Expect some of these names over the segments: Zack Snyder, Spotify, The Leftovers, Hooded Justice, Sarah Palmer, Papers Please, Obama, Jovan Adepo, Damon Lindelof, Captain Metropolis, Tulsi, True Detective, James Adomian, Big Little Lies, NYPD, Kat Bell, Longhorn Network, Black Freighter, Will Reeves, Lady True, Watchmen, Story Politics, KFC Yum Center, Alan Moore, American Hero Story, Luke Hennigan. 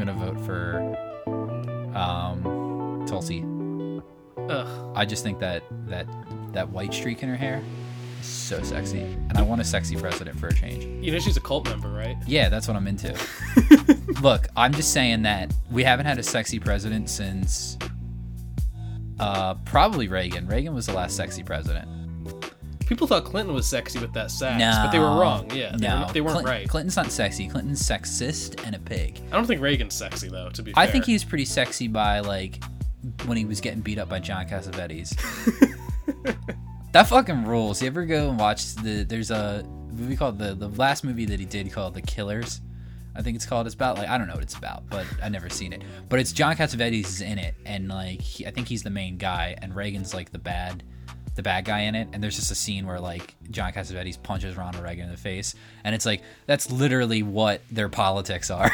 gonna vote for Tulsi. Ugh. I just think that white streak in her hair is so sexy, and I want a sexy president for a change. You know she's a cult member, right? Yeah, that's what I'm into. Look, I'm just saying that we haven't had a sexy president since probably Reagan. Reagan was the last sexy president. People thought Clinton was sexy with that sax, but they were wrong. Yeah, they weren't right. Clinton's not sexy. Clinton's sexist and a pig. I don't think Reagan's sexy, though, to be fair. I think he was pretty sexy by, like, when he was getting beat up by John Cassavetes. That fucking rules. You ever go and watch there's a movie called, the last movie that he did called The Killers, I think it's called. It's about, like, I don't know what it's about, but I've never seen it. But it's John Cassavetes is in it, and, like, I think he's the main guy, and Reagan's, like, the bad guy in it, and there's just a scene where, like, John Cassavetes punches Ronald Reagan in the face, and it's like, that's literally what their politics are.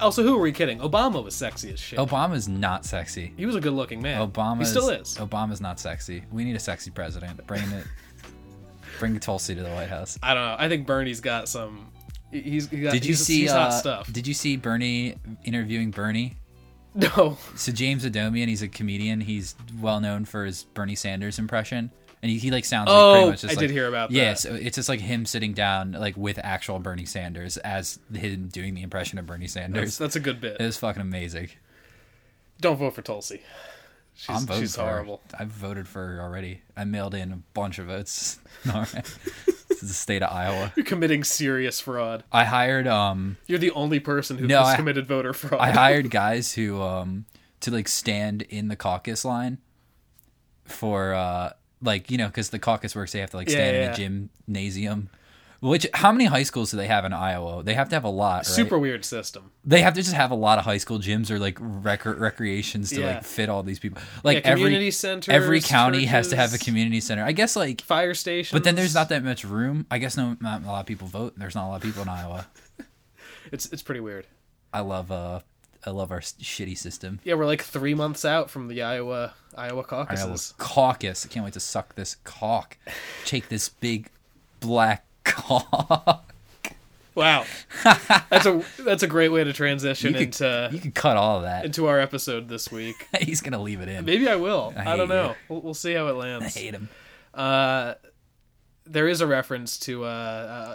Also, who are we kidding? Obama was sexy as shit. Obama's not sexy. He was a good looking man. He still is. Obama's not sexy. We need a sexy president. Bring Tulsi to the White House. I don't know. I think Bernie's got some. He's hot stuff. Did you see Bernie interviewing Bernie? No. So James Adomian, he's a comedian. He's well known for his Bernie Sanders impression, and he like sounds like pretty much just. I did hear about that. Yeah, so it's just like him sitting down like with actual Bernie Sanders as him doing the impression of Bernie Sanders. That's a good bit. It was fucking amazing. Don't vote for Tulsi. She's horrible. I've voted for her already. I mailed in a bunch of votes. All right. This is the state of Iowa. You're committing serious fraud. I hired You're the only person who has committed voter fraud. I hired guys who to like stand in the caucus line for like, you know, because the caucus works, they have to like stand in a gymnasium. Which, how many high schools do they have in Iowa? They have to have a lot, right? Super weird system. They have to just have a lot of high school gyms or like recreations to like fit all these people. Like community centers, every county churches, has to have a community center. I guess like fire stations. But then there's not that much room. I guess not a lot of people vote. There's not a lot of people in Iowa. It's pretty weird. I love our shitty system. Yeah, we're like 3 months out from the Iowa caucuses. Iowa caucus. I can't wait to suck this cock. Take this big black cock. Wow, that's a great way to transition into. You can cut all of that into our episode this week. He's gonna leave it in. Maybe I will. I don't know. We'll see how it lands. I hate him. There is a reference to.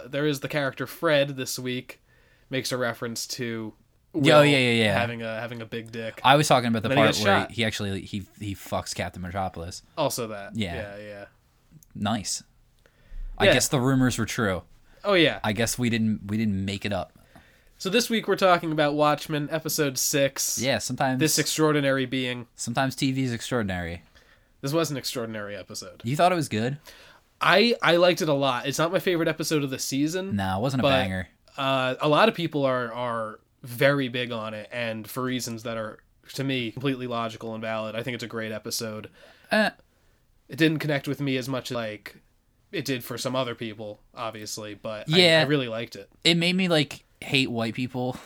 There is the character Fred this week makes a reference to. Will having a big dick. I was talking about the part where he actually he fucks Captain Metropolis. Also that. Yeah. Nice. I guess the rumors were true. Oh yeah. I guess we didn't make it up. So this week we're talking about Watchmen, episode 6. Yeah, sometimes this extraordinary being. Sometimes TV is extraordinary. This was an extraordinary episode. You thought it was good? I liked it a lot. It's not my favorite episode of the season. No, it wasn't a banger. A lot of people are very big on it, and for reasons that are to me completely logical and valid. I think it's a great episode. It didn't connect with me as much as like it did for some other people, obviously, but I really liked it. It made me, like, hate white people.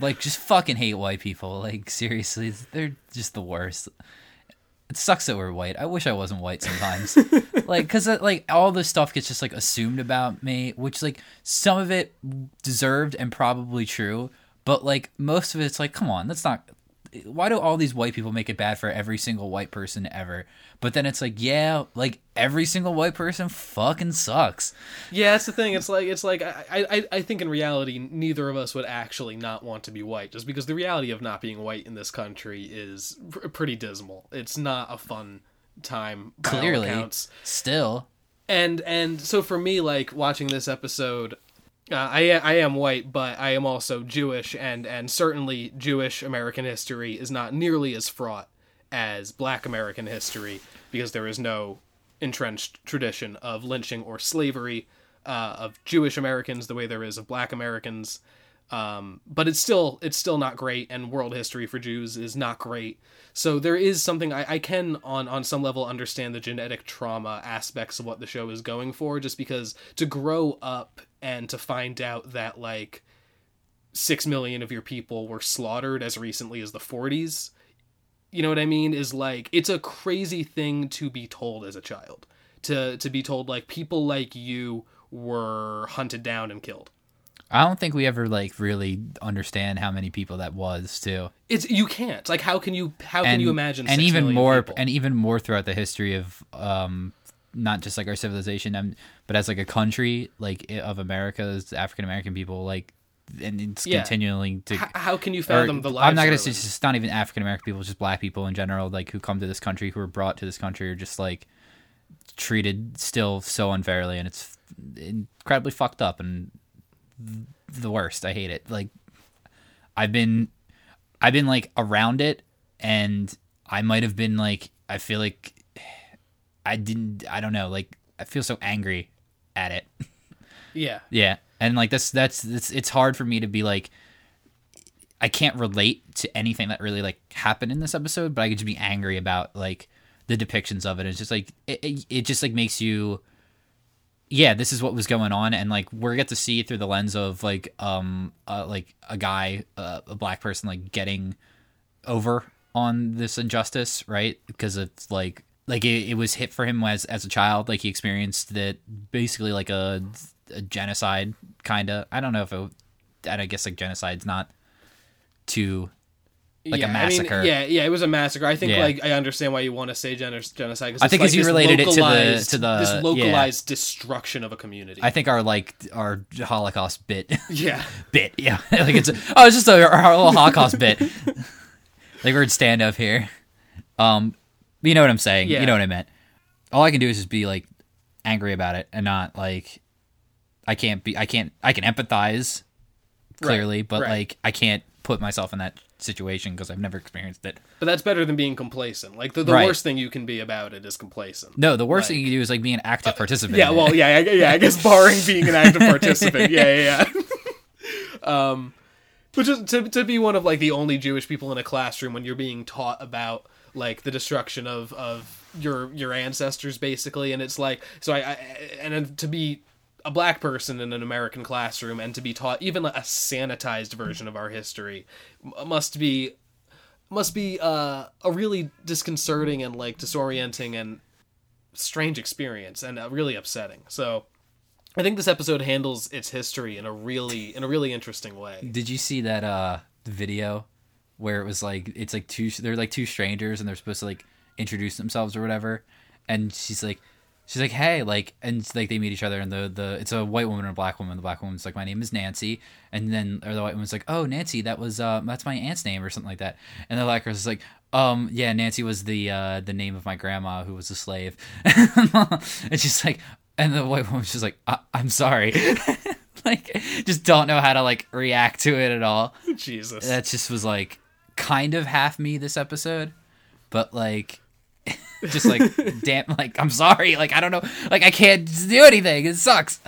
Like, just fucking hate white people. Like, seriously, they're just the worst. It sucks that we're white. I wish I wasn't white sometimes. Like, because, like, all this stuff gets just, like, assumed about me, which, like, some of it deserved and probably true, but, like, most of it's like, come on, that's not... Why do all these white people make it bad for every single white person ever? But then it's like, yeah, like every single white person fucking sucks. Yeah, that's the thing. It's like I think in reality, neither of us would actually not want to be white, just because the reality of not being white in this country is pretty dismal. It's not a fun time. Clearly, still. And so for me, like watching this episode. I am white, but I am also Jewish, and certainly Jewish American history is not nearly as fraught as Black American history, because there is no entrenched tradition of lynching or slavery of Jewish Americans the way there is of Black Americans. But it's still not great, and world history for Jews is not great. So there is something I can on some level understand the genetic trauma aspects of what the show is going for, just because to grow up and to find out that like 6 million of your people were slaughtered as recently as the 40s, you know what I mean, is like, it's a crazy thing to be told as a child, to be told like people like you were hunted down and killed. I don't think we ever like really understand how many people that was too. It's you can't like how can you imagine 6 million people? And even more throughout the history of not just like our civilization, but as like a country like of America's African American people like. And it's continuing to. How can you fathom the lives? I'm not going to say it's not even African American people, just black people in general, like who come to this country, who are brought to this country, are just like treated still so unfairly, and it's incredibly fucked up and the worst. I hate it. Like I've been like around it, and I might have been like I feel like I didn't. I don't know. Like I feel so angry at it. Yeah. Yeah. And like that's it's hard for me to be like I can't relate to anything that really like happened in this episode, but I could just be angry about like the depictions of it. It's just like it just like makes you this is what was going on, and like we get to see it through the lens of like a guy a black person like getting over on this injustice, right? Because it's like it was hit for him as a child, like he experienced that basically like a genocide kind of. I don't know if it, and I guess like genocide's not too like a massacre. I mean, it was a massacre. I think like I understand why you want to say genocide. I think because like you related it to the this localized destruction of a community. I think our Holocaust bit. Yeah, bit. Yeah, like it's just our little Holocaust bit. Like we're in stand up here. You know what I'm saying? Yeah. You know what I meant. All I can do is just be like angry about it and not like. I can empathize clearly, right, but like I can't put myself in that situation because I've never experienced it. But that's better than being complacent. Like the worst thing you can be about it is complacent. No, the worst thing you can do is like be an active participant. Yeah, well, I guess barring being an active participant. Yeah. But just to be one of like the only Jewish people in a classroom when you're being taught about like the destruction of your ancestors basically, and it's like so I and to be a black person in an American classroom and to be taught even a sanitized version of our history must be a really disconcerting and like disorienting and strange experience and really upsetting. So I think this episode handles its history in a really interesting way. Did you see that video where it was like it's like they're like two strangers and they're supposed to like introduce themselves or whatever, and she's like, hey, like, and like they meet each other, and the it's a white woman and a black woman. The black woman's like, my name is Nancy, and then or the white woman's like, oh, Nancy, that's my aunt's name or something like that. And the black person's like, yeah, Nancy was the name of my grandma who was a slave. And she's like, and the white woman's just like, I'm sorry, like just don't know how to like react to it at all. Jesus, that just was like kind of half me this episode, but like. Just like damn, like I'm sorry, like I don't know, like I can't do anything, it sucks.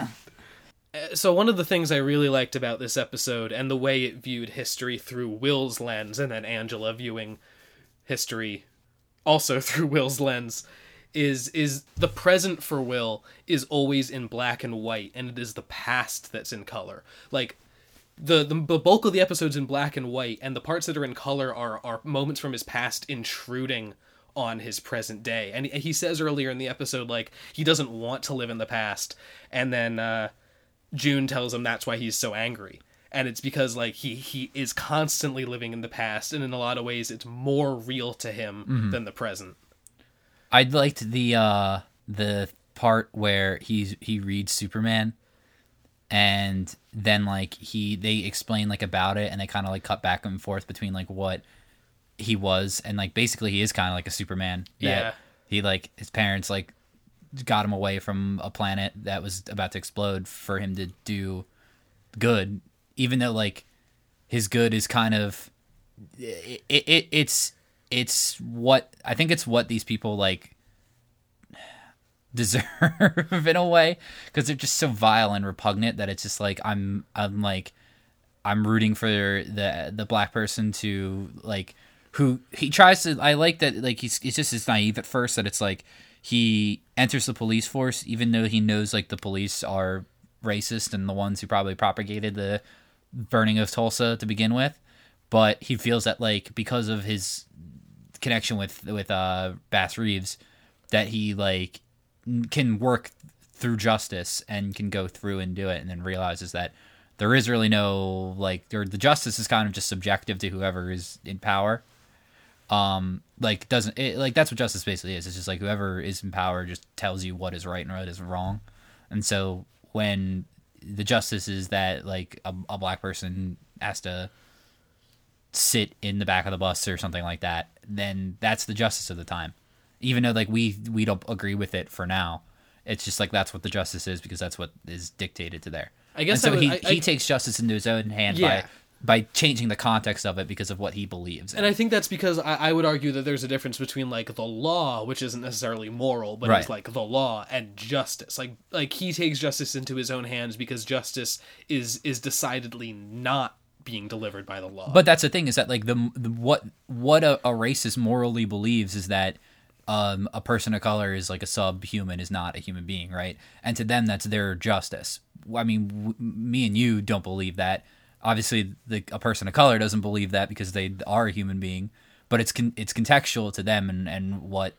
So one of the things I really liked about this episode and the way it viewed history through Will's lens, and then Angela viewing history also through Will's lens, is the present for Will is always in black and white, and it is the past that's in color. Like The bulk of the episode's in black and white, and the parts that are in color are moments from his past intruding on his present day. And he says earlier in the episode like he doesn't want to live in the past, and then June tells him that's why he's so angry, and it's because like he is constantly living in the past, and in a lot of ways it's more real to him than the present. I liked the part where he reads Superman, and then like they explain like about it, and they kind of like cut back and forth between like what he was, and like basically he is kind of like a Superman that he like his parents like got him away from a planet that was about to explode for him to do good, even though like his good is kind of it's what I think it's what these people like deserve in a way, because they're just so vile and repugnant that it's just like I'm like I'm rooting for the black person to like who he tries to. I like that. Like he's just as naive at first that it's like he enters the police force even though he knows like the police are racist and the ones who probably propagated the burning of Tulsa to begin with. But he feels that like because of his connection with Bass Reeves that he like can work through justice and can go through and do it, and then realizes that there is really no, like, or the justice is kind of just subjective to whoever is in power. That's what justice basically is. It's just like whoever is in power just tells you what is right and what is wrong. And so when the justice is that, like, a black person has to sit in the back of the bus or something like that, then that's the justice of the time. Even though, like, we don't agree with it for now, it's just like that's what the justice is because that's what is dictated to there. I guess, and so he takes justice into his own hand by changing the context of it because of what he believes in. And I think that's because I would argue that there's a difference between, like, the law, which isn't necessarily moral, but it's, like, the law and justice. Like he takes justice into his own hands because justice is decidedly not being delivered by the law. But that's the thing, is that, like, what a racist morally believes is that a person of color is, like, a subhuman, is not a human being, right? And to them, that's their justice. I mean, me and you don't believe that. Obviously, a person of color doesn't believe that because they are a human being, but it's contextual to them and what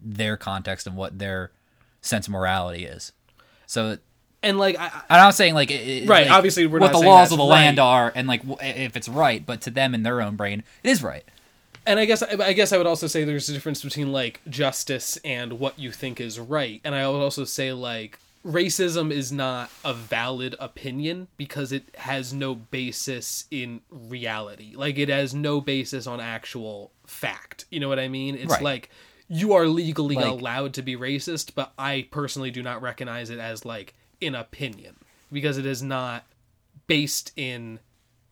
their context and what their sense of morality is. So, and like, I'm not saying like it, right. Like, obviously, we're what not the laws of the land are, and like if it's right, but to them in their own brain, it is right. And I guess I would also say there's a difference between, like, justice and what you think is right. And I would also say, like, racism is not a valid opinion because it has no basis in reality. Like, it has no basis on actual fact. You know what I mean? It's right. Like, you are legally, like, allowed to be racist, but I personally do not recognize it as, like, an opinion because it is not based in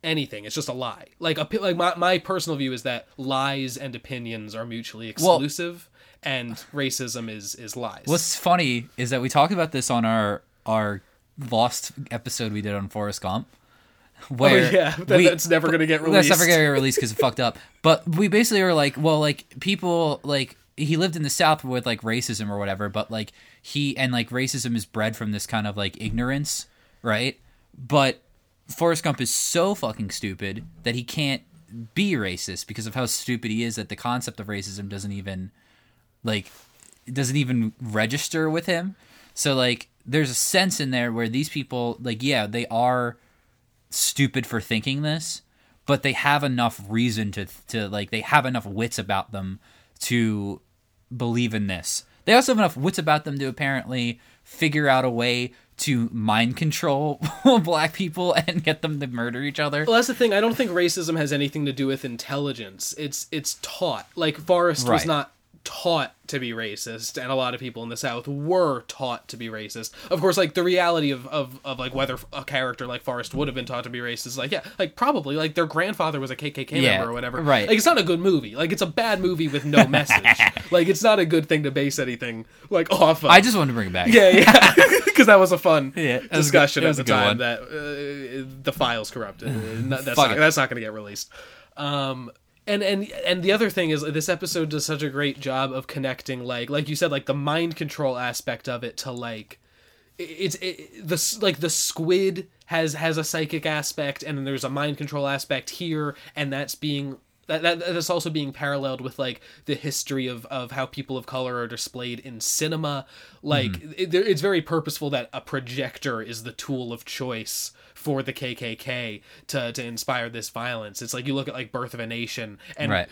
anything. It's just a lie. Like, my personal view is that lies and opinions are mutually exclusive, and racism is lies. What's funny is that we talked about this on our Lost episode we did on Forrest Gump, where that's never going to get released. That's never going to get released because it fucked up. But we basically were like, well, like, people, like, he lived in the South with, like, racism or whatever, but, like, racism is bred from this kind of, like, ignorance, right? But Forrest Gump is so fucking stupid that he can't be racist because of how stupid he is, that the concept of racism doesn't even register with him. So, like, there's a sense in there where these people, like, yeah, they are stupid for thinking this, but they have enough reason to like, they have enough wits about them to believe in this. They also have enough wits about them to apparently figure out a way to mind control black people and get them to murder each other. Well, that's the thing. I don't think racism has anything to do with intelligence. It's taught. Like, Forrest was not taught to be racist, and a lot of people in the South were taught to be racist. Of course, like, the reality of like, whether a character like Forrest would have been taught to be racist, like, yeah, like, probably, like, their grandfather was a KKK member or whatever. Right. Like, it's not a good movie. Like, it's a bad movie with no message. Like, it's not a good thing to base anything, like, off of. I just wanted to bring it back. Yeah. Because that was a fun discussion at the time that the file's corrupted. That's not going to get released. And the other thing is, this episode does such a great job of connecting, like you said, like, the mind control aspect of it to, like, the squid has a psychic aspect, and then there's a mind control aspect here, and that's also being paralleled with, like, the history of how people of color are displayed in cinema. Like, it's very purposeful that a projector is the tool of choice for the KKK to inspire this violence. It's like, you look at, like, Birth of a Nation, and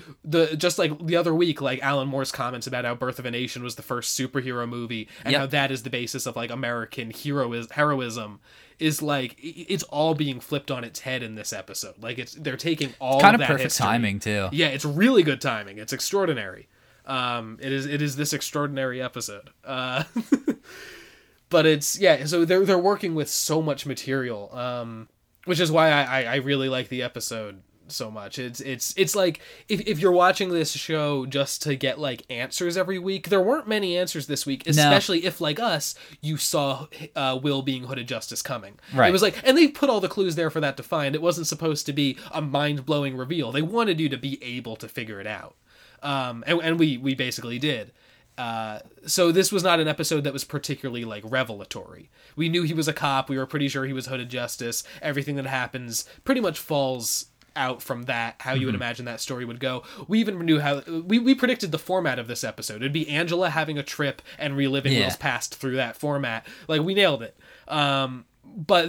just like the other week, like, Alan Moore's comments about how Birth of a Nation was the first superhero movie and how that is the basis of, like, American heroism is, like, it's all being flipped on its head in this episode. Like, they're taking all kind of that perfect history. Timing too. Yeah, it's really good timing. It's extraordinary. It is this extraordinary episode. But it's, so they're working with so much material, which is why I really like the episode so much. It's like, if you're watching this show just to get, like, answers every week, there weren't many answers this week, especially if, like us, you saw Will being Hooded Justice coming. Right. It was like, and they put all the clues there for that to find. It wasn't supposed to be a mind-blowing reveal. They wanted you to be able to figure it out. And we basically did. So this was not an episode that was particularly, like, revelatory. We knew he was a cop. We were pretty sure he was Hooded Justice. Everything that happens pretty much falls out from that, how you would imagine that story would go. We even knew how we predicted the format of this episode. It'd be Angela having a trip and reliving Will's past through that format. Like, we nailed it. But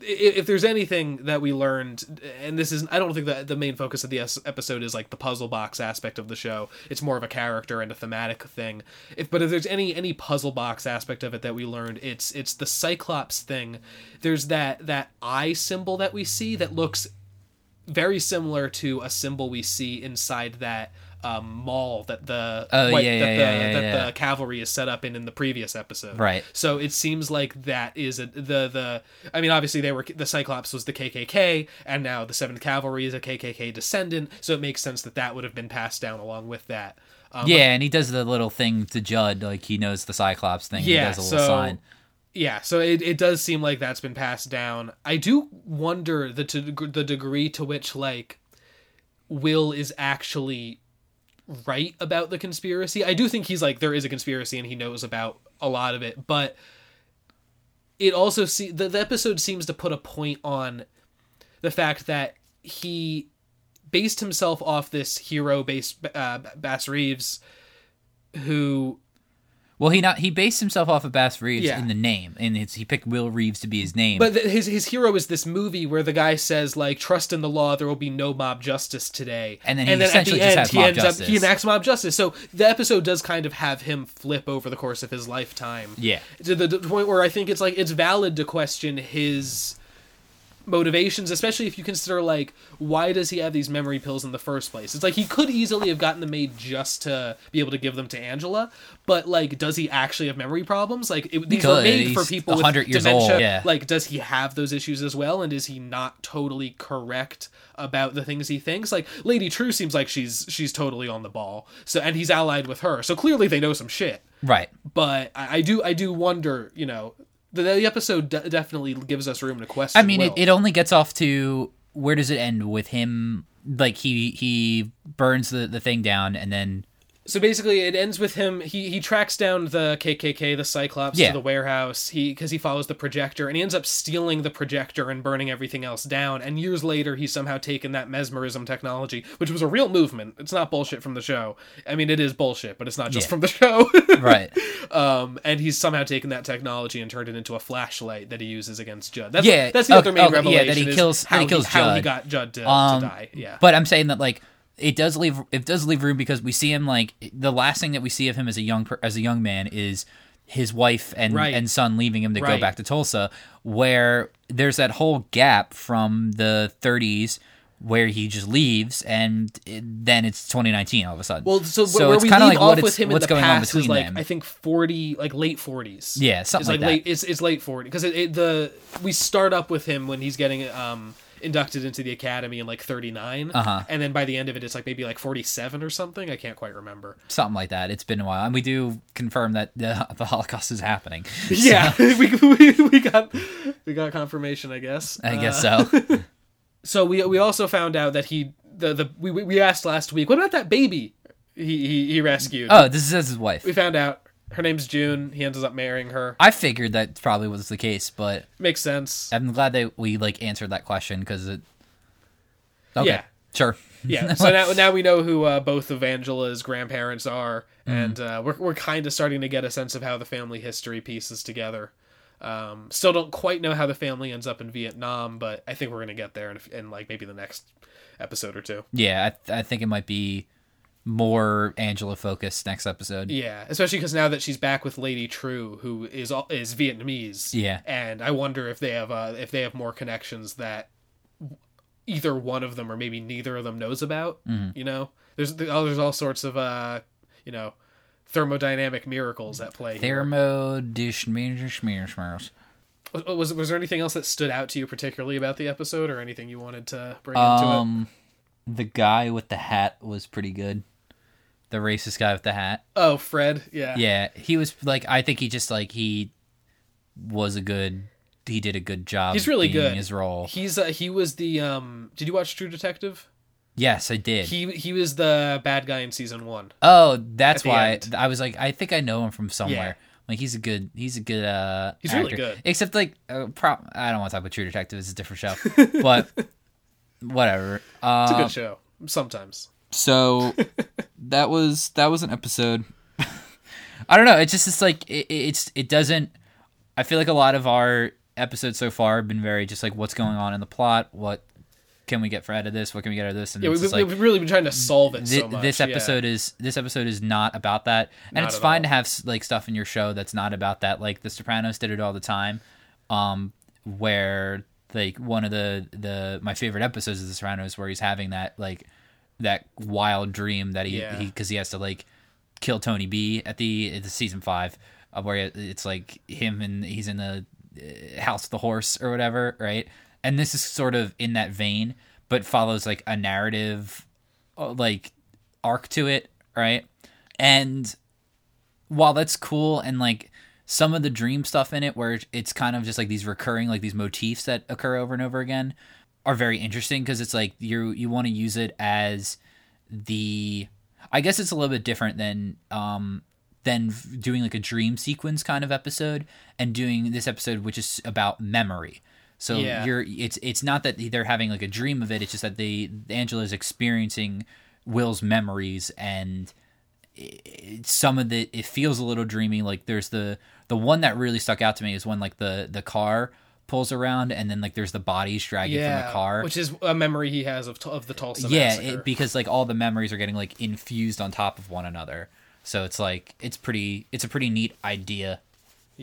if there's anything that we learned, and this is, I don't think that the main focus of the episode is like the puzzle box aspect of the show. It's more of a character and a thematic thing. But if there's any puzzle box aspect of it that we learned, it's the Cyclops thing. There's that eye symbol that we see that looks very similar to a symbol we see inside that mall that the cavalry is set up in the previous episode, right? So it seems like that is I mean, obviously the Cyclops was the KKK, and now the 7th Cavalry is a KKK descendant, so it makes sense that would have been passed down along with that. And he does the little thing to Judd, like he knows the Cyclops thing. Yeah, he does a little sign. Yeah, so it does seem like that's been passed down. I do wonder the degree to which like Will is actually right about the conspiracy. I do think he's like, there is a conspiracy and he knows about a lot of it, but it also the episode seems to put a point on the fact that he based himself off this hero based Bass Reeves, who he based himself off of Bass Reeves in the name, and he picked Will Reeves to be his name, but his hero is this movie where the guy says like, trust in the law, there will be no mob justice today, and then at the end he enacts mob justice. So the episode does kind of have him flip over the course of his lifetime, to the point where I think it's like, it's valid to question his motivations, especially if you consider like, why does he have these memory pills in the first place? It's like, he could easily have gotten them made just to be able to give them to Angela, but like, does he actually have memory problems? Like these are made for people with dementia. Yeah. Like, does he have those issues as well? And is he not totally correct about the things he thinks? Like Lady True seems like she's totally on the ball. So, and he's allied with her. So clearly they know some shit. Right. But I do wonder, you know, the episode definitely gives us room to question. I mean, it only gets off to, where does it end with him? Like he burns the thing down, and then, so basically it ends with him. He tracks down the KKK, the Cyclops, to the warehouse. Because he follows the projector, and he ends up stealing the projector and burning everything else down. And years later, he's somehow taken that mesmerism technology, which was a real movement. It's not bullshit from the show. I mean, it is bullshit, but it's not just from the show. Right. And he's somehow taken that technology and turned it into a flashlight that he uses against Judd. That's the other main revelation. Yeah, that he kills Judd. How he got Judd to die. Yeah. But I'm saying that like, It does leave room, because we see him, like the last thing that we see of him as a young man is his wife and son leaving him to go back to Tulsa, where there's that whole gap from the 30s where he just leaves, and then it's 2019 all of a sudden. Well, so where we leave like off with him in the past is like them. I think 40, like late 40s. Yeah, something it's like that. It's late 40s, because we start up with him when he's getting inducted into the academy in like 39, and then by the end of it it's like maybe like 47 or something. I can't quite remember, something like that. It's been a while, and we do confirm that the Holocaust is happening, so. Yeah. we got confirmation, I guess so. So we also found out that we asked last week, what about that baby he rescued? Oh, this is his wife. We found out her name's June. He ends up marrying her. I figured that probably was the case, but makes sense. I'm glad that we like answered that question, because it. Okay. Yeah. Sure. Yeah. So now we know who both of Angela's grandparents are, and we're kind of starting to get a sense of how the family history pieces together. Still don't quite know how the family ends up in Vietnam, but I think we're gonna get there in like maybe the next episode or two. Yeah, I think it might be more Angela focused next episode. Yeah, especially because now that she's back with Lady True, who is Vietnamese. Yeah, and I wonder if they have more connections that either one of them or maybe neither of them knows about. You know, there's all sorts of thermodynamic miracles at play. Was there anything else that stood out to you particularly about the episode, or anything you wanted to bring into it? The guy with the hat was pretty good. The racist guy with the hat. Oh, Fred. Yeah. Yeah. He was like, I think he just like, he did a good job. He's really good. His role. He was the, did you watch True Detective? Yes, I did. He was the bad guy in season 1. Oh, that's why I was like, I think I know him from somewhere. Yeah. Like he's a good he's actor. Really good. Except like, I don't want to talk about True Detective. It's a different show, but whatever. It's a good show sometimes. So that was an episode. I don't know. It's just like it doesn't. I feel like a lot of our episodes so far have been very just like what's going on in the plot, what can we get out of this, what can we get out of this, and yeah, we've really been trying to solve it so much. This episode is not about that, and it's fine to have like stuff in your show that's not about that. Like The Sopranos did it all the time, where like one of the my favorite episodes of The Sopranos where he's having that like that wild dream that he has to like kill Tony B at the season 5, where it's like him and he's in the house of the horse or whatever, right? And this is sort of in that vein, but follows like a narrative, like arc to it, right? And while that's cool, and like some of the dream stuff in it, where it's kind of just like these recurring, like these motifs that occur over and over again, are very interesting because it's like you want to use it as the. I guess it's a little bit different than doing like a dream sequence kind of episode and doing this episode, which is about memory. So it's not that they're having like a dream of it. It's just that Angela's experiencing Will's memories, and it feels a little dreamy. Like there's the one that really stuck out to me is when like the car pulls around and then like there's the bodies dragging from the car, which is a memory he has of the Tulsa massacre. Because like all the memories are getting like infused on top of one another. So it's like it's a pretty neat idea,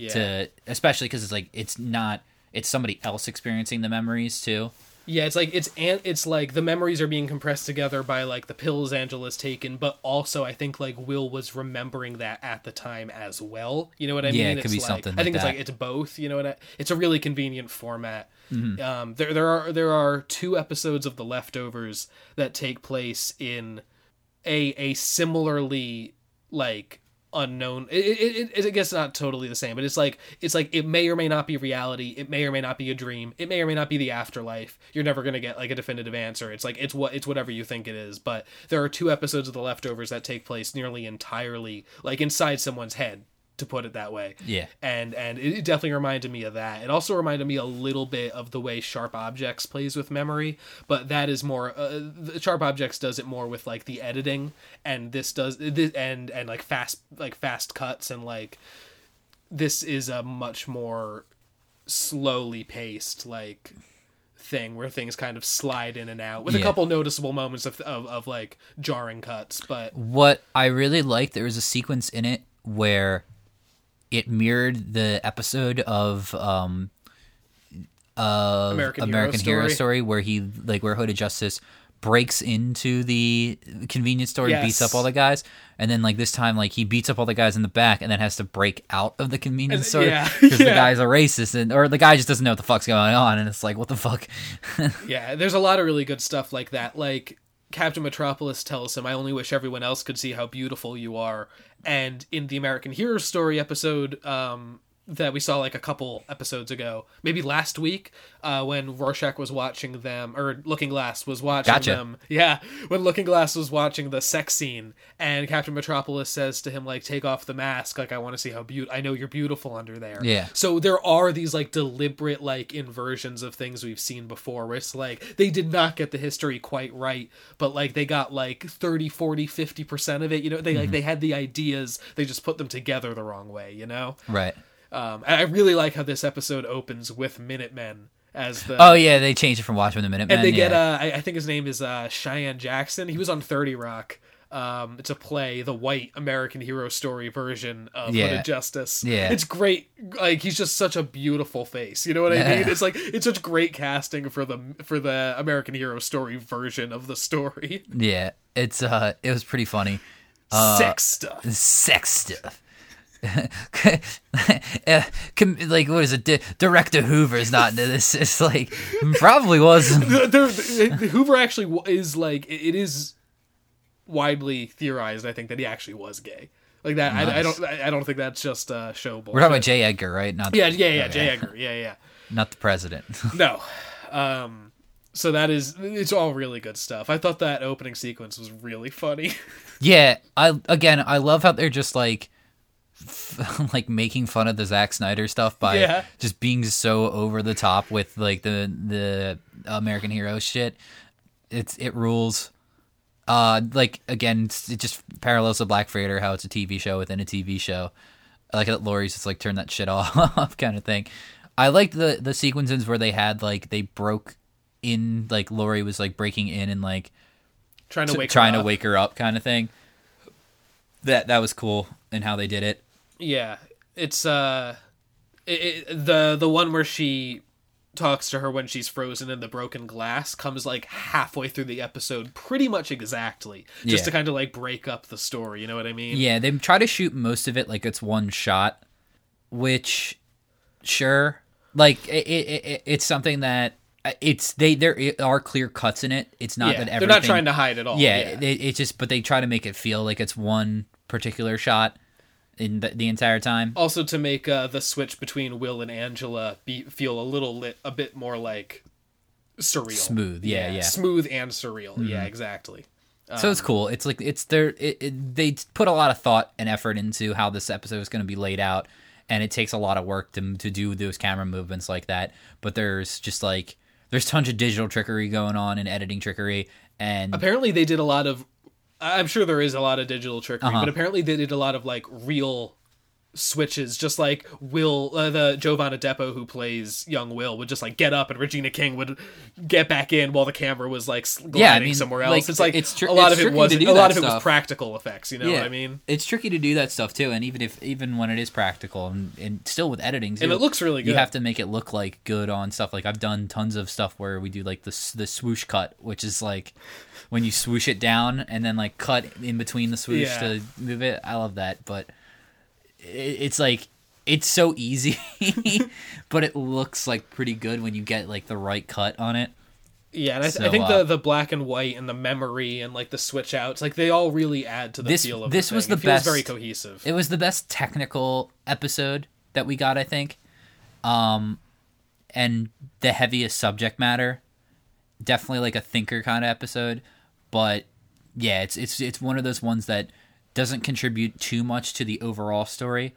to especially because it's like it's not. It's somebody else experiencing the memories too. Yeah, it's like it's like the memories are being compressed together by like the pills Angela's taken, but also I think like Will was remembering that at the time as well. You know what I mean? Yeah, it could be like, something. I think it's like it's both. You know what? It's a really convenient format. Mm-hmm. There are two episodes of The Leftovers that take place in a similarly like. Unknown. I guess not totally the same, but it's like it may or may not be reality. It may or may not be a dream. It may or may not be the afterlife. You're never gonna get like a definitive answer. It's like it's whatever you think it is. But there are two episodes of The Leftovers that take place nearly entirely like inside someone's head, to put it that way. Yeah. And it definitely reminded me of that. It also reminded me a little bit of the way Sharp Objects plays with memory, but that is more Sharp Objects does it more with like the editing, and this does this and like fast cuts, and like this is a much more slowly paced like thing where things kind of slide in and out with a couple noticeable moments of like jarring cuts. But what I really liked, there was a sequence in it where it mirrored the episode of American Hero Story where Hooded Justice breaks into the convenience store and beats up all the guys, and then like this time like he beats up all the guys in the back and then has to break out of the convenience store because the guy's a racist, and or the guy just doesn't know what the fuck's going on, and it's like what the fuck. There's a lot of really good stuff like that. Like Captain Metropolis tells him, "I only wish everyone else could see how beautiful you are." And in the American Hero Story episode that we saw like a couple episodes ago, maybe last week, when Rorschach was watching them, or Looking Glass was watching them. Yeah, when Looking Glass was watching the sex scene, and Captain Metropolis says to him, like, "Take off the mask. Like, I want to see how I know you're beautiful under there." Yeah. So there are these like deliberate like inversions of things we've seen before, where it's like they did not get the history quite right, but like they got like 30, 40, 50% of it. You know, they like they had the ideas, they just put them together the wrong way. You know, right. I really like how this episode opens with Minutemen as the... Oh, yeah, they changed it from Watchmen to Minutemen. And they get, I think his name is Cheyenne Jackson. He was on 30 Rock. It's a play, the white American Hero Story version of Hooded Justice. Yeah. It's great. Like, he's just such a beautiful face. You know what I mean? It's like, it's such great casting for the American Hero Story version of the story. Yeah, it's it was pretty funny. Sex stuff. Like, what is it? Director Hoover is not into this. It's like probably wasn't. Hoover actually is like it is widely theorized, I think, that he actually was gay. Like that, nice. I don't think that's just show bullshit. We're talking about J Edgar, right? Not J Edgar, not the president. No. So it's all really good stuff. I thought that opening sequence was really funny. Yeah, I love how they're just like. Like making fun of the Zack Snyder stuff by just being so over the top with like the American Hero shit. It rules. Like again, it just parallels the Black Freighter, how it's a TV show within a TV show. I like that Laurie's just like turn that shit off kind of thing. I liked the sequences where they had, like, they broke in, like, Lori was, like, breaking in and, like, trying to wake her up kind of thing. That was cool, and how they did it. Yeah, it's the one where she talks to her when she's frozen in the broken glass comes like halfway through the episode, pretty much exactly, just to kind of like break up the story. You know what I mean? Yeah, they try to shoot most of it like it's one shot, which, sure, like it's something that it's there are clear cuts in it. It's not that everything, they're not trying to hide at all. Yeah, yeah. It's just, but they try to make it feel like it's one particular shot in the entire time. Also to make the switch between Will and Angela feel a bit more like surreal, smooth. Yeah. Smooth and surreal. Mm-hmm. Yeah, exactly. So it's cool. It's like they put a lot of thought and effort into how this episode is going to be laid out, and it takes a lot of work to do those camera movements like that. But there's just like there's tons of digital trickery going on and editing trickery, and apparently they did a lot of. I'm sure there is a lot of digital trickery, but apparently they did a lot of like real switches, just like Will, the Jovan Adepo who plays young Will would just like get up and Regina King would get back in while the camera was like gliding somewhere else. Like, it's like a lot of it was practical effects. You know what I mean? It's tricky to do that stuff too. And even when it is practical and still with editing, too, and it looks really good, you have to make it look like good on stuff. Like I've done tons of stuff where we do like the swoosh cut, which is like when you swoosh it down and then like cut in between the swoosh to move it. I love that. But it's like it's so easy but it looks like pretty good when you get like the right cut on it. Yeah, and so, I think the black and white and the memory and like the switch outs, like they all really add to the feel of this. It feels very cohesive. It was the best technical episode that we got, I think, and the heaviest subject matter. Definitely like a thinker kind of episode, but yeah, it's one of those ones that doesn't contribute too much to the overall story,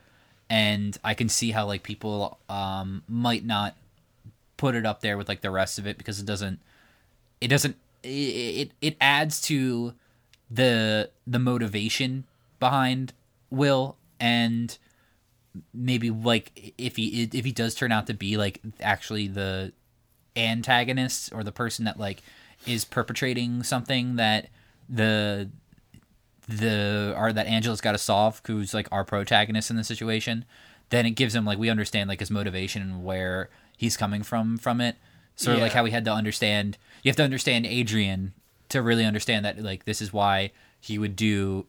and I can see how like people might not put it up there with like the rest of it because it adds to the motivation behind Will, and maybe like if he does turn out to be like actually the antagonist or the person that like is perpetrating something that that Angela's got to solve, who's like our protagonist in the situation, then it gives him like we understand like his motivation and where he's coming from it. Sort of like how we had to understand. You have to understand Adrian to really understand that like this is why he would do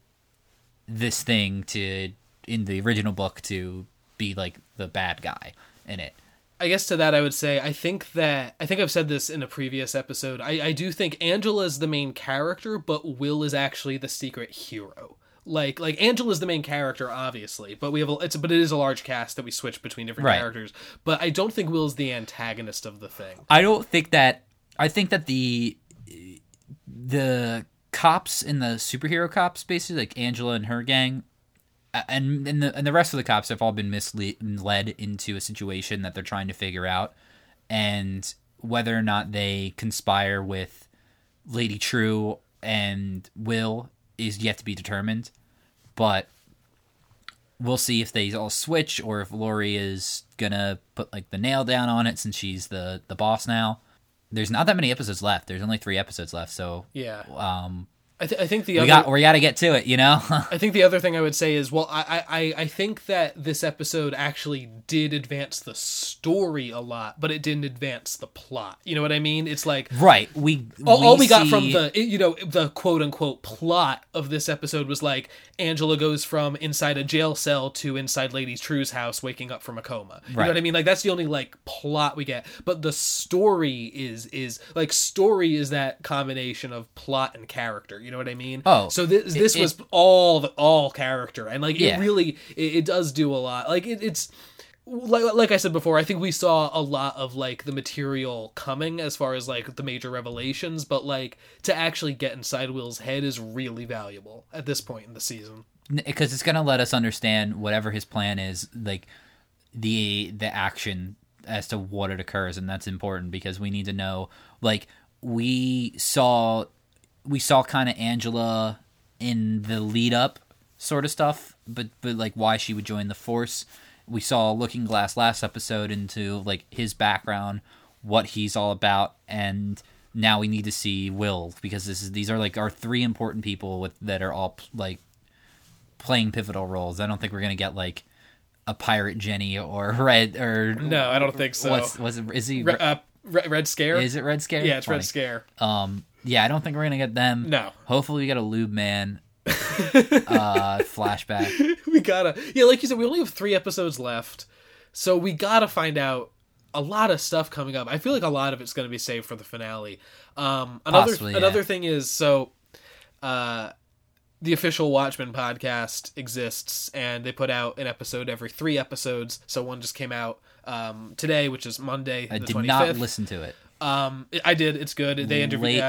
this thing to in the original book to be like the bad guy in it. I guess to that I would say I think I've said this in a previous episode. I do think Angela's the main character, but Will is actually the secret hero. Like Angela's the main character, obviously, but it is a large cast that we switch between different characters. But I don't think Will's the antagonist of the thing. I don't think that. I think that the cops in the superhero cops, basically, like Angela and her gang. And the rest of the cops have all been misled into a situation that they're trying to figure out, and whether or not they conspire with Lady True and Will is yet to be determined. But we'll see if they all switch or if Lori is gonna put like the nail down on it since she's the boss now. There's not that many episodes left. There's only 3 episodes left, so yeah. I think we got to get to it, you know. I think the other thing I would say is, well, I think that this episode actually did advance the story a lot, but it didn't advance the plot. You know what I mean? It's like all we got from the quote unquote plot of this episode was like Angela goes from inside a jail cell to inside Lady True's house, waking up from a coma. You know what I mean? Like that's the only like plot we get, but the story is like story is that combination of plot and character. You know what I mean? Oh, so this was all character, and like it really it does do a lot. Like it's like I said before, I think we saw a lot of like the material coming as far as like the major revelations, but like to actually get inside Will's head is really valuable at this point in the season because it's gonna let us understand whatever his plan is, like the action as to what it occurs, and that's important because we need to know. Like we saw kind of Angela in the lead up sort of stuff, but like why she would join the force. we saw Looking Glass last episode into like his background, what he's all about, and now we need to see Will, because this is, these are like our three important people with that are all like playing pivotal roles. I don't think we're gonna get like a pirate Jenny or Red or no, I don't think so. Red Scare? Is it Red Scare? Yeah, it's funny. Red Scare. Yeah, I don't think we're gonna get them. No. Hopefully, we get a lube man flashback. We gotta, yeah, like you said, we only have 3 episodes left, so we gotta find out a lot of stuff coming up. I feel like a lot of it's gonna be saved for the finale. Another thing is, so the official Watchmen podcast exists, and they put out an episode every 3 episodes. So one just came out today, which is Monday. I did 25th. Not listen to it. I did. It's good. They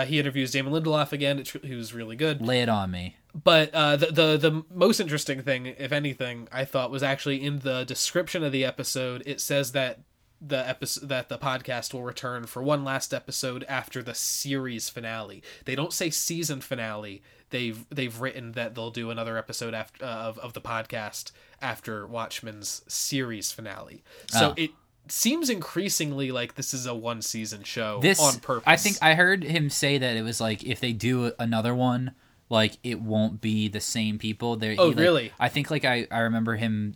he interviews Damon Lindelof again. He was really good. Lay it on me. But the most interesting thing, if anything, I thought was actually in the description of the episode. It says that the podcast will return for one last episode after the series finale. They don't say season finale. They've written that they'll do another episode after of the podcast after Watchmen's series finale. So it seems increasingly like this is a 1-season show on purpose. I think I heard him say that it was like, if they do another one, like it won't be the same people. Really? I think like I remember him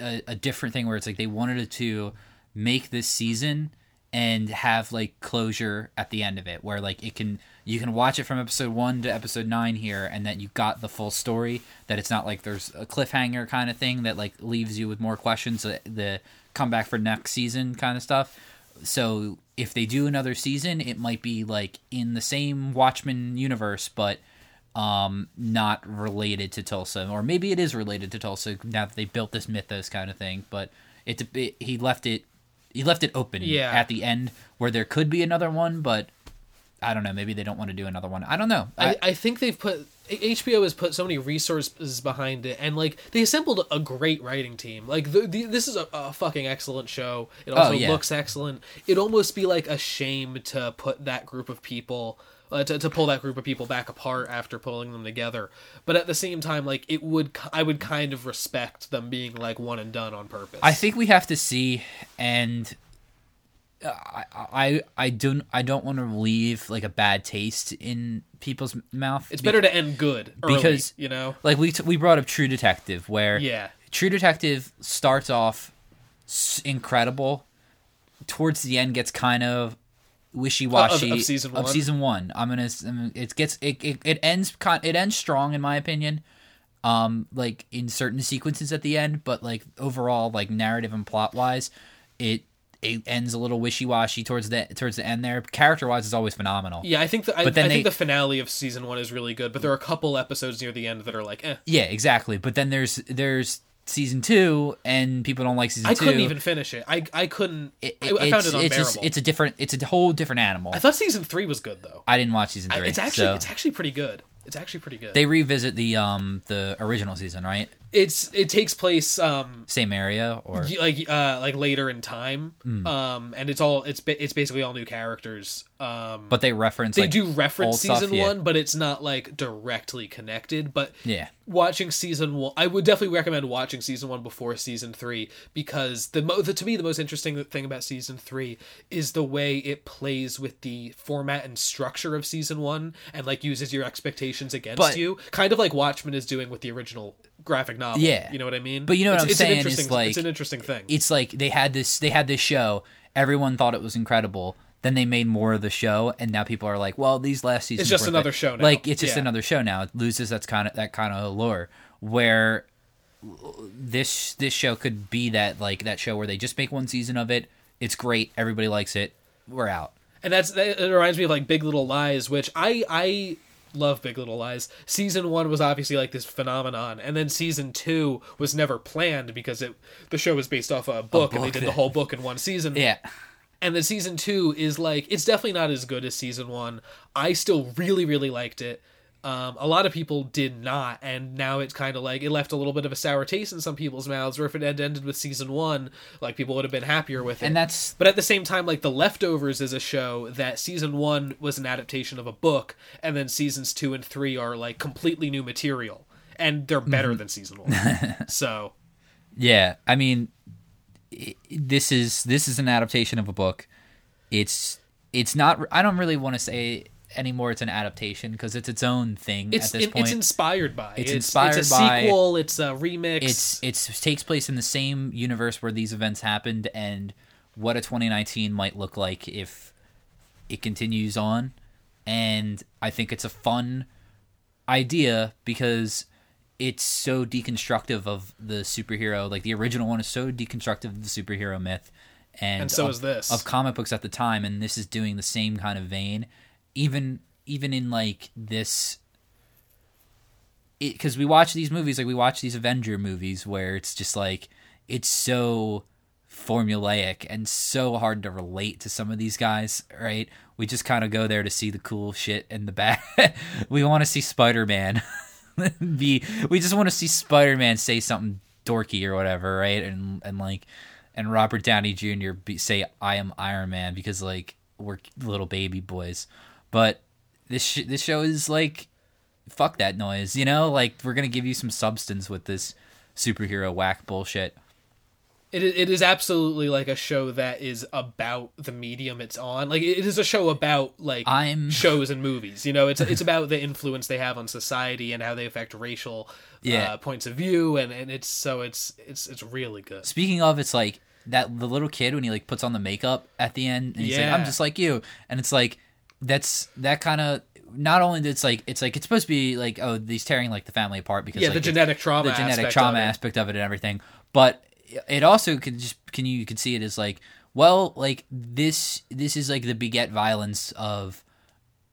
a different thing where it's like they wanted to make this season and have like closure at the end of it, where like you can watch it from episode 1 to episode 9 here, and that you got the full story, that it's not like there's a cliffhanger kind of thing that like leaves you with more questions, the comeback for next season kind of stuff. So if they do another season, it might be like in the same Watchmen universe, but not related to Tulsa, or maybe it is related to Tulsa now that they built this mythos kind of thing, but he left it open at the end where there could be another one, but I don't know. Maybe they don't want to do another one. I don't know. I think they've put... HBO has put so many resources behind it, and like they assembled a great writing team. Like this is a fucking excellent show. It also looks excellent. It'd almost be like a shame to put that group of people... to pull that group of people back apart after pulling them together. But at the same time, like I would kind of respect them being like one and done on purpose. I think we have to see, and I don't want to leave like a bad taste in people's mouth. It's better to end good early, because like we brought up True Detective, where True Detective starts off incredible, towards the end gets kind of wishy-washy of season 1. It ends strong in my opinion, like in certain sequences at the end, but like overall, like narrative and plot wise, it ends a little wishy-washy towards the end there. Character wise is always phenomenal. I think the finale of season 1 is really good, but there are a couple episodes near the end that are like, eh. Yeah, exactly. But then there's season 2, and people don't like season 2. I couldn't even finish it. I found it unbearable. It's a whole different animal. I thought season 3 was good though. I didn't watch season 3. It's actually pretty good. It's actually pretty good. They revisit the original season, right? It takes place same area, or like later in time. And it's basically all new characters. But they do reference season 1, but it's not like directly connected. But watching season 1, I would definitely recommend watching season 1 before season 3, because to me the most interesting thing about season 3 is the way it plays with the format and structure of season 1, and like uses your expectations against you, kind of like Watchmen is doing with the original graphic novel. You know what I mean? But you know what I'm saying is like, it's an interesting thing. It's like they had this show, everyone thought it was incredible, then they made more of the show, and now people are like, well, these last seasons, it's just another show now. Like it's just another show now. It loses that kind of allure, where this show could be that, like that show where they just make one season of it, it's great, everybody likes it, we're out. And it reminds me of like Big Little Lies, which I love Big Little Lies. Season 1 was obviously like this phenomenon, and then season 2 was never planned, because the show was based off a book and they did the whole book in one season. And then season 2 is like, it's definitely not as good as season 1. I still really, really liked it. A lot of people did not, and now it's kind of like it left a little bit of a sour taste in some people's mouths, where if it had ended with season 1, like people would have been happier with it. But at the same time, like The Leftovers is a show that season 1 was an adaptation of a book, and then seasons 2 and 3 are like completely new material, and they're better than season 1. So I mean, this is an adaptation of a book. It's not. I don't really want to say anymore it's an adaptation because it's its own thing at this point. It's inspired by. It's inspired by. It's a sequel. It's a remix. It takes place in the same universe where these events happened, and what a 2019 might look like if it continues on. And I think it's a fun idea because it's so deconstructive of the superhero. Like the original one is so deconstructive of the superhero myth. And so is this of comic books at the time, and this is doing the same kind of vein, even in like this, because we watch these movies, like we watch these Avenger movies where it's just like it's so formulaic and so hard to relate to some of these guys, right? We just kind of go there to see the cool shit and the bad. We want to see Spider-Man we just want to see Spider-Man say something dorky or whatever, right? And like. And Robert Downey Jr. say, "I am Iron Man," because like we're little baby boys. But this show is like, fuck that noise, you know. Like we're gonna give you some substance with this superhero whack bullshit. It is absolutely like a show that is about the medium it's on. Like it is a show about like shows and movies. You know, it's about the influence they have on society and how they affect racial points of view. And it's really good. Speaking of, it's like that the little kid when he like puts on the makeup at the end and he's like, "I'm just like you," and it's like that's that kind of. Not only it's supposed to be like, oh, he's tearing like the family apart because the genetic trauma, aspect of it and everything, but. It also you could see it as like, well, like this is like the beget violence of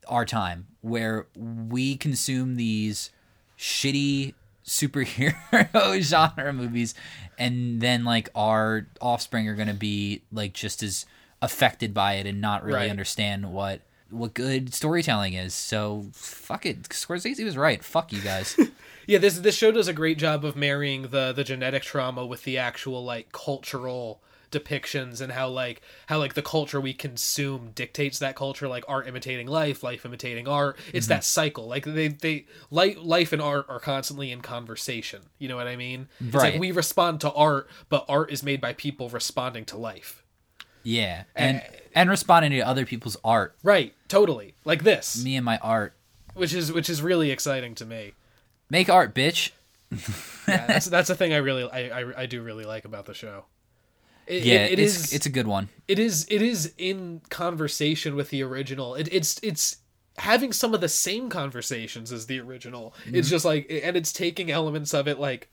our time where we consume these shitty superhero genre movies, and then like our offspring are going to be like just as affected by it and not really understand what good storytelling is. So fuck it, Scorsese was right. Fuck you guys. Yeah, this show does a great job of marrying the genetic trauma with the actual like cultural depictions and how the culture we consume dictates that culture, like art imitating life imitating art. It's that cycle. Like they life and art are constantly in conversation. You know what I mean? Right. It's like we respond to art, but art is made by people responding to life. Yeah, and responding to other people's art. Right, totally. Like this. Me and my art, which is really exciting to me. Make art, bitch. Yeah, that's a thing I do really like about the show. It's a good one. It is in conversation with the original. It's having some of the same conversations as the original. Mm-hmm. It's just like, and it's taking elements of it, like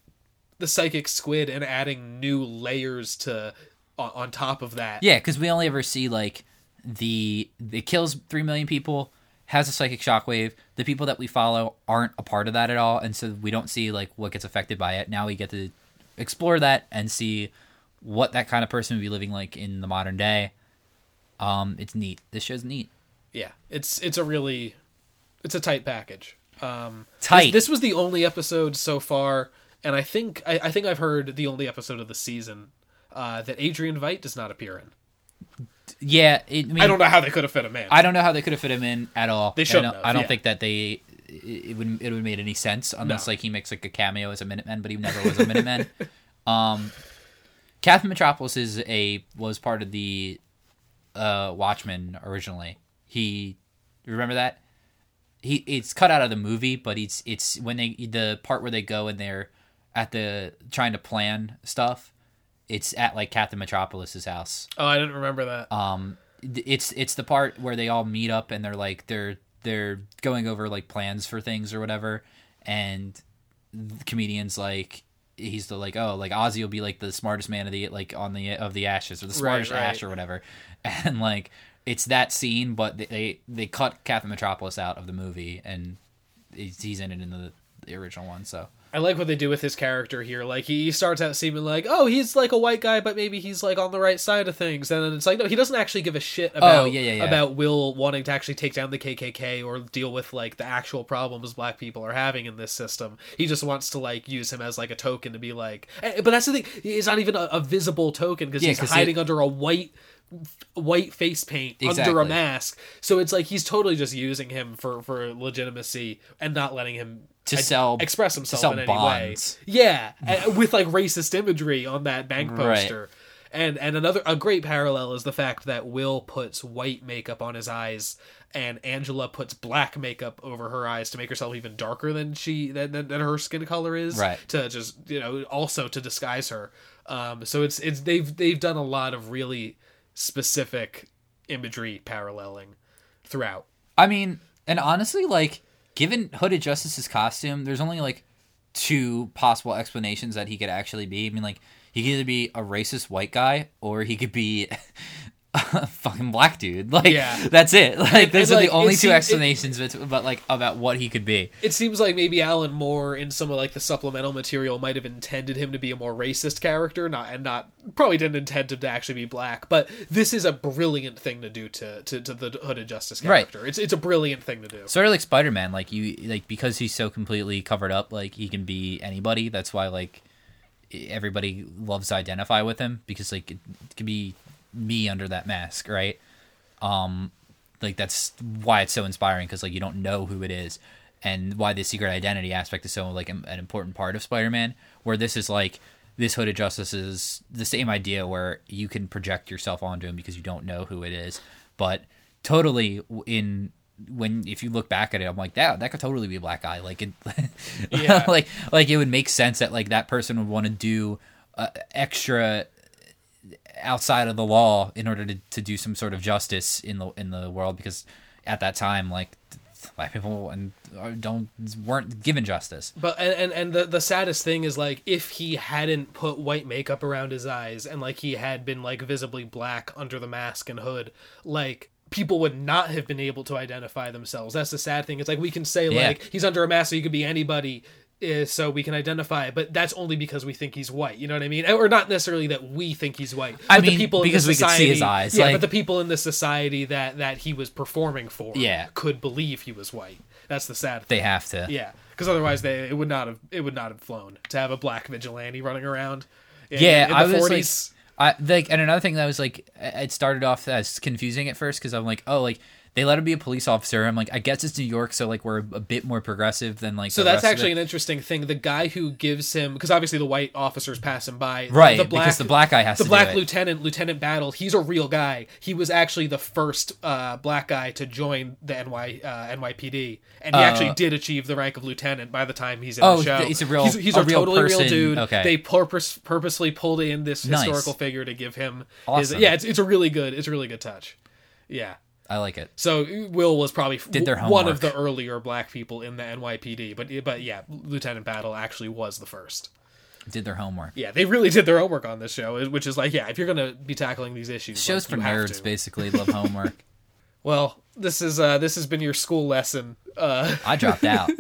the psychic squid, and adding new layers to on top of that. Yeah, because we only ever see like it kills 3 million people. Has a psychic shockwave. The people that we follow aren't a part of that at all, and so we don't see like what gets affected by it. Now we get to explore that and see what that kind of person would be living like in the modern day. It's neat. This show's neat. Yeah, it's a tight package. Tight. This was the only episode so far, and I think I've heard the only episode of the season that Adrian Veidt does not appear in. Yeah, I don't know how they could have fit him in. I don't know how they could have fit him in at all. They should. I don't think that it would have made any sense unless like he makes like a cameo as a Minuteman, but he never was a Minuteman. Captain Metropolis was part of the Watchmen originally. Remember that? It's cut out of the movie, but it's when the part where they go and they're at trying to plan stuff. It's at like Captain Metropolis's house. Oh, I didn't remember that. It's the part where they all meet up and they're like they're going over like plans for things or whatever, and the comedian's like he's the like, oh, like Ozzy will be like the smartest man of the like on the of the ashes or the smartest ash or whatever, and like it's that scene, but they cut Captain Metropolis out of the movie and he's in it in the original one, so. I like what they do with his character here. Like, he starts out seeming like, oh, he's like a white guy, but maybe he's like on the right side of things. And then it's like, no, he doesn't actually give a shit about Will wanting to actually take down the KKK or deal with like the actual problems black people are having in this system. He just wants to like use him as like a token to be like, but that's the thing. It's not even a visible token because he's hiding under a white face paint under a mask. So it's like, he's totally just using him for legitimacy and not letting him express himself in any way. Yeah, with like racist imagery on that bank poster. And another a great parallel is the fact that Will puts white makeup on his eyes and Angela puts black makeup over her eyes to make herself even darker than her skin color is, right, to just, you know, also to disguise her. So it's they've done a lot of really specific imagery paralleling throughout. I mean, and honestly, like, given Hooded Justice's costume, there's only like two possible explanations that he could actually be. I mean, like, he could either be a racist white guy or he could be a fucking black dude. Like, yeah, that's it. Like, those are the only two explanations about what he could be. It seems like maybe Alan Moore in some of like the supplemental material might have intended him to be a more racist character, not probably didn't intend him to actually be black. But this is a brilliant thing to do to the Hooded Justice character. Right. It's a brilliant thing to do. Sort of like Spider-Man, like because he's so completely covered up, like he can be anybody. That's why like everybody loves to identify with him, because like it can be me under that mask, right? Like that's why it's so inspiring, because like you don't know who it is, and why the secret identity aspect is so like an important part of Spider-Man, where this is like this Hooded Justice is the same idea, where you can project yourself onto him because you don't know who it is. But totally, if you look back at it, I'm like, that could totally be a black guy. Like, it, yeah. like it would make sense that like that person would want to do extra outside of the law in order to do some sort of justice in the world, because at that time, like, black people weren't given justice. But and the saddest thing is, like, if he hadn't put white makeup around his eyes and like he had been like visibly black under the mask and hood, like, people would not have been able to identify themselves. That's the sad thing. It's like, we can say, yeah, like, he's under a mask so he could be anybody, so we can identify, but that's only because we think he's white, you know what I mean? Or not necessarily that we think he's white, but the people in the society, we could see his eyes. Yeah, like, but the people in the society that he was performing for, yeah, could believe he was white. That's the sad thing. They have to. Yeah, because otherwise it would not have flown to have a black vigilante running around in the 40s. And another thing that was like, it started off as confusing at first, because I'm like, oh, like, they let him be a police officer. I'm like, I guess it's New York, so like we're a bit more progressive than like. So that's actually an interesting thing. The guy who gives him, because obviously the white officers pass him by, right? Because the black guy has to do it. The black lieutenant, Lieutenant Battle, he's a real guy. He was actually the first black guy to join the NYPD, and he actually did achieve the rank of lieutenant by the time he's in the show. He's a totally real dude. Okay. They purposely pulled in this historical figure to give him. Awesome. It's a really good touch. Yeah. I like it. So Will was probably one of the earlier black people in the NYPD, but yeah, Lieutenant Battle actually was the first. Did their homework. Yeah, they really did their homework on this show, which is like, yeah, if you're going to be tackling these issues, show's for nerds, basically. Love homework. Well, this has been your school lesson. I dropped out.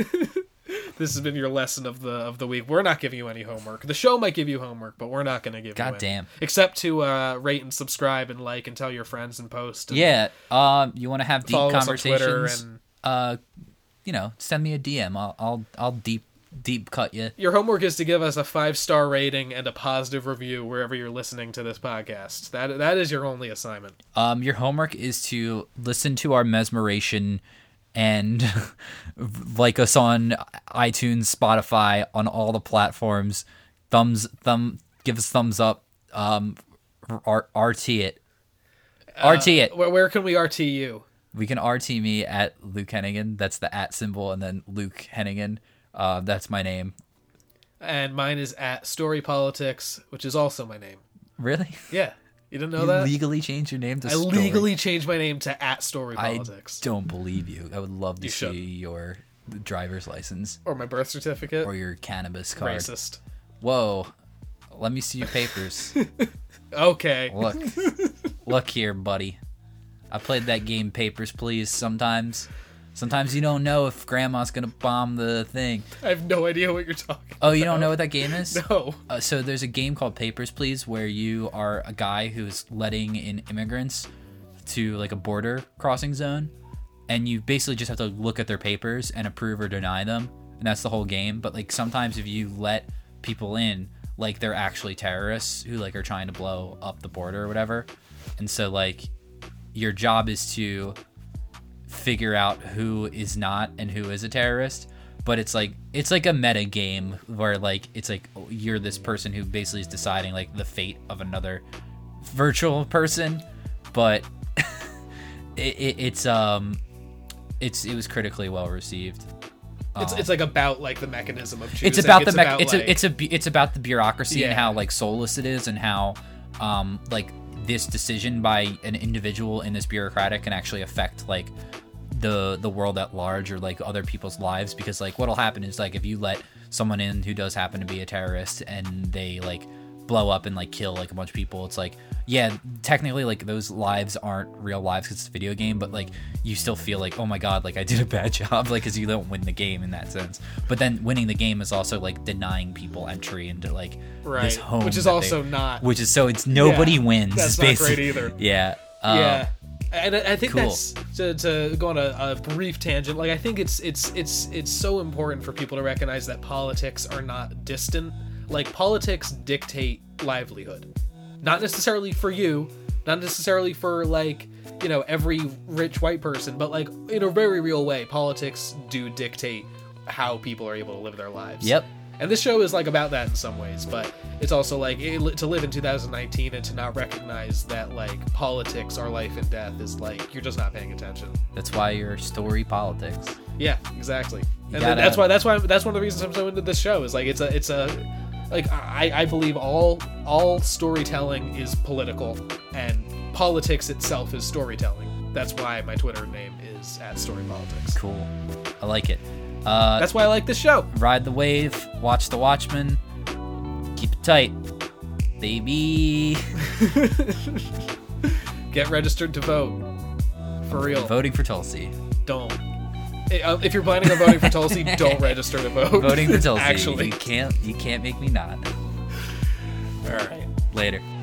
This has been your lesson of the week. We're not giving you any homework. The show might give you homework, but we're not going to give you any. Goddamn. Except to rate and subscribe and like and tell your friends and post. And you want to have deep conversations? And, send me a DM. I'll deep cut you. Your homework is to give us a 5-star rating and a positive review wherever you're listening to this podcast. That is your only assignment. Your homework is to listen to our mesmeration and like us on iTunes, Spotify, on all the platforms. Give us thumbs up. RT it. RT it. Where can we RT you? We can RT me at Luke Hennigan. That's the at symbol, and then Luke Hennigan. That's my name. And mine is at Story Politics, which is also my name. Really? Yeah. You didn't know that? You legally changed your name to Story. I legally changed my name to at Story Politics. I don't believe you. I would love to see your driver's license. Or my birth certificate. Or your cannabis card. Racist. Whoa. Let me see your papers. Okay. Look here, buddy. I played that game Papers Please sometimes. Sometimes you don't know if grandma's going to bomb the thing. I have no idea what you're talking about. Oh, you don't know what that game is? No. So there's a game called Papers, Please, where you are a guy who's letting in immigrants to like a border crossing zone. And you basically just have to look at their papers and approve or deny them. And that's the whole game. But like sometimes if you let people in, like they're actually terrorists who like are trying to blow up the border or whatever. And so like your job is to figure out who is not and who is a terrorist, but it's like a meta game where like it's like you're this person who basically is deciding like the fate of another virtual person, but it was critically well received. It's like about like the mechanism of choosing. It's about the bureaucracy, yeah, and how like soulless it is, and how like this decision by an individual in this bureaucrat can actually affect like the world at large, or like other people's lives. Because like what'll happen is like if you let someone in who does happen to be a terrorist and they like blow up and like kill like a bunch of people, it's like, yeah, technically like those lives aren't real lives because it's a video game, but like you still feel like, oh my god, like I did a bad job, like, because you don't win the game in that sense. But then winning the game is also like denying people entry into like, right, this home, which is also so it's nobody, yeah, wins. That's basically not great either. Yeah. Yeah. And I think that's, to go on a brief tangent, like I think it's so important for people to recognize that politics are not distant. Like, politics dictate livelihood. Not necessarily for you, not necessarily for, like, you know, every rich white person, but, like, in a very real way, politics do dictate how people are able to live their lives. Yep. And this show is, like, about that in some ways, but it's also, like, to live in 2019 and to not recognize that, like, politics are life and death is, like, you're just not paying attention. That's why you're Story Politics. Yeah, exactly. That's one of the reasons I'm so into this show, is, like, Like, I believe all storytelling is political, and politics itself is storytelling. That's why my Twitter name is @StoryPolitics. Cool. I like it. That's why I like this show. Ride the wave. Watch The Watchmen. Keep it tight, baby. Get registered to vote. For real. Voting for Tulsi. Don't. If you're planning on voting for Tulsi, don't register to vote. Voting for Tulsi. Actually, you can't make me not. All right. Later.